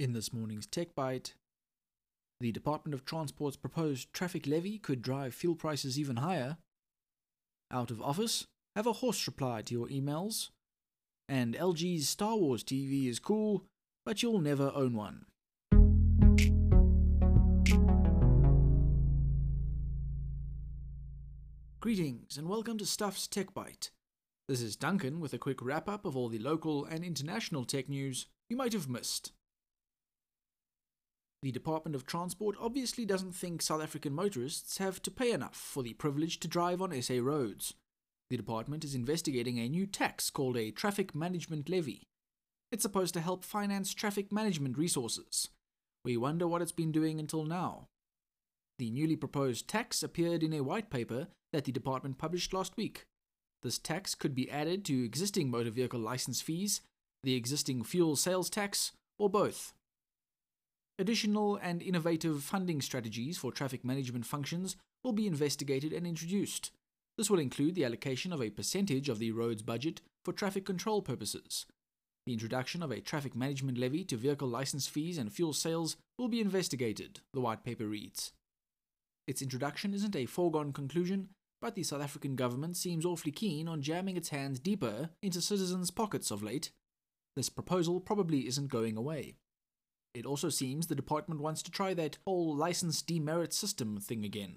In this morning's Tech Bite, the Department of Transport's proposed traffic levy could drive fuel prices even higher, out of office, have a horse reply to your emails, and LG's Star Wars TV is cool, but you'll never own one. Greetings and welcome to Stuff's Tech Bite. This is Duncan with a quick wrap-up of all the local and international tech news you might have missed. The Department of Transport obviously doesn't think South African motorists have to pay enough for the privilege to drive on SA roads. The department is investigating a new tax called a traffic management levy. It's supposed to help finance traffic management resources. We wonder what it's been doing until now. The newly proposed tax appeared in a white paper that the department published last week. This tax could be added to existing motor vehicle license fees, the existing fuel sales tax, or both. Additional and innovative funding strategies for traffic management functions will be investigated and introduced. This will include the allocation of a percentage of the road's budget for traffic control purposes. The introduction of a traffic management levy to vehicle license fees and fuel sales will be investigated, the white paper reads. Its introduction isn't a foregone conclusion, but the South African government seems awfully keen on jamming its hands deeper into citizens' pockets of late. This proposal probably isn't going away. It also seems the department wants to try that whole license demerit system thing again.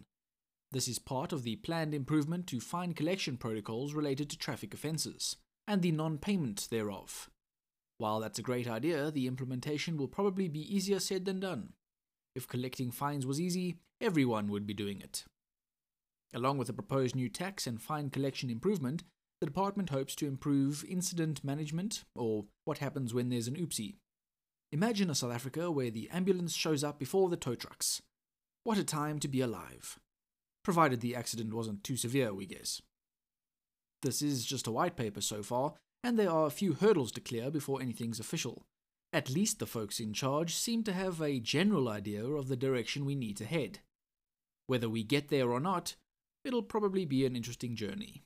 This is part of the planned improvement to fine collection protocols related to traffic offences, and the non-payment thereof. While that's a great idea, the implementation will probably be easier said than done. If collecting fines was easy, everyone would be doing it. Along with the proposed new tax and fine collection improvement, the department hopes to improve incident management, or what happens when there's an oopsie. Imagine a South Africa where the ambulance shows up before the tow trucks. What a time to be alive. Provided the accident wasn't too severe, we guess. This is just a white paper so far, and there are a few hurdles to clear before anything's official. At least the folks in charge seem to have a general idea of the direction we need to head. Whether we get there or not, it'll probably be an interesting journey.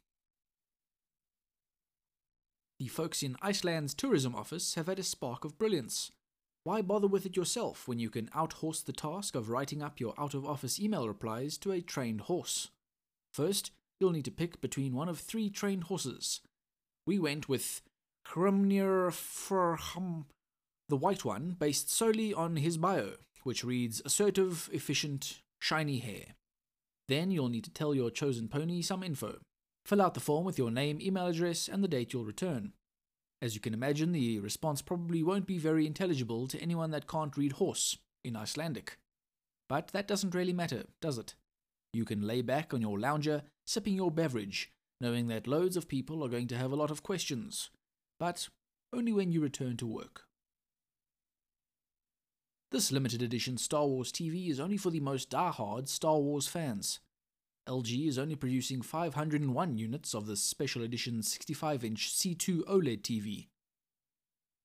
The folks in Iceland's tourism office have had a spark of brilliance. Why bother with it yourself when you can outhorse the task of writing up your out-of-office email replies to a trained horse? First, you'll need to pick between one of three trained horses. We went with Krumnir the white one, based solely on his bio, which reads assertive, efficient, shiny hair. Then you'll need to tell your chosen pony some info. Fill out the form with your name, email address, and the date you'll return. As you can imagine, the response probably won't be very intelligible to anyone that can't read horse in Icelandic. But that doesn't really matter, does it? You can lay back on your lounger, sipping your beverage, knowing that loads of people are going to have a lot of questions. But only when you return to work. This limited edition Star Wars TV is only for the most diehard Star Wars fans. LG is only producing 501 units of this special edition 65-inch C2 OLED TV.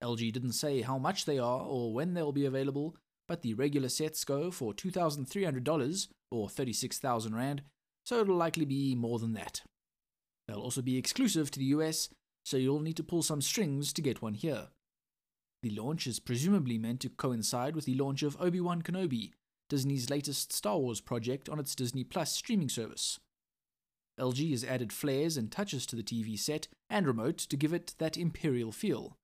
LG didn't say how much they are or when they'll be available, but the regular sets go for $2,300 or 36,000 Rand, so it'll likely be more than that. They'll also be exclusive to the US, so you'll need to pull some strings to get one here. The launch is presumably meant to coincide with the launch of Obi-Wan Kenobi, Disney's latest Star Wars project on its Disney Plus streaming service. LG has added flares and touches to the TV set and remote to give it that Imperial feel.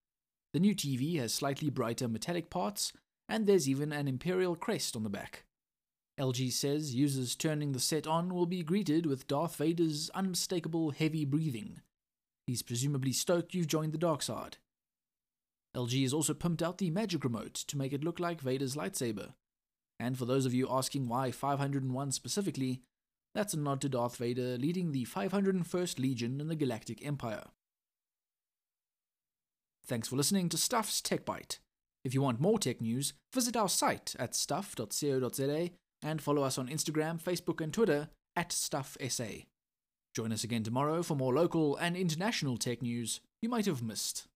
The new TV has slightly brighter metallic parts, and there's even an Imperial crest on the back. LG says users turning the set on will be greeted with Darth Vader's unmistakable heavy breathing. He's presumably stoked you've joined the dark side. LG has also pumped out the Magic Remote to make it look like Vader's lightsaber. And for those of you asking why 501 specifically, that's a nod to Darth Vader leading the 501st Legion in the Galactic Empire. Thanks for listening to Stuff's Tech Bite. If you want more tech news, visit our site at stuff.co.za and follow us on Instagram, Facebook and Twitter at StuffSA. Join us again tomorrow for more local and international tech news you might have missed.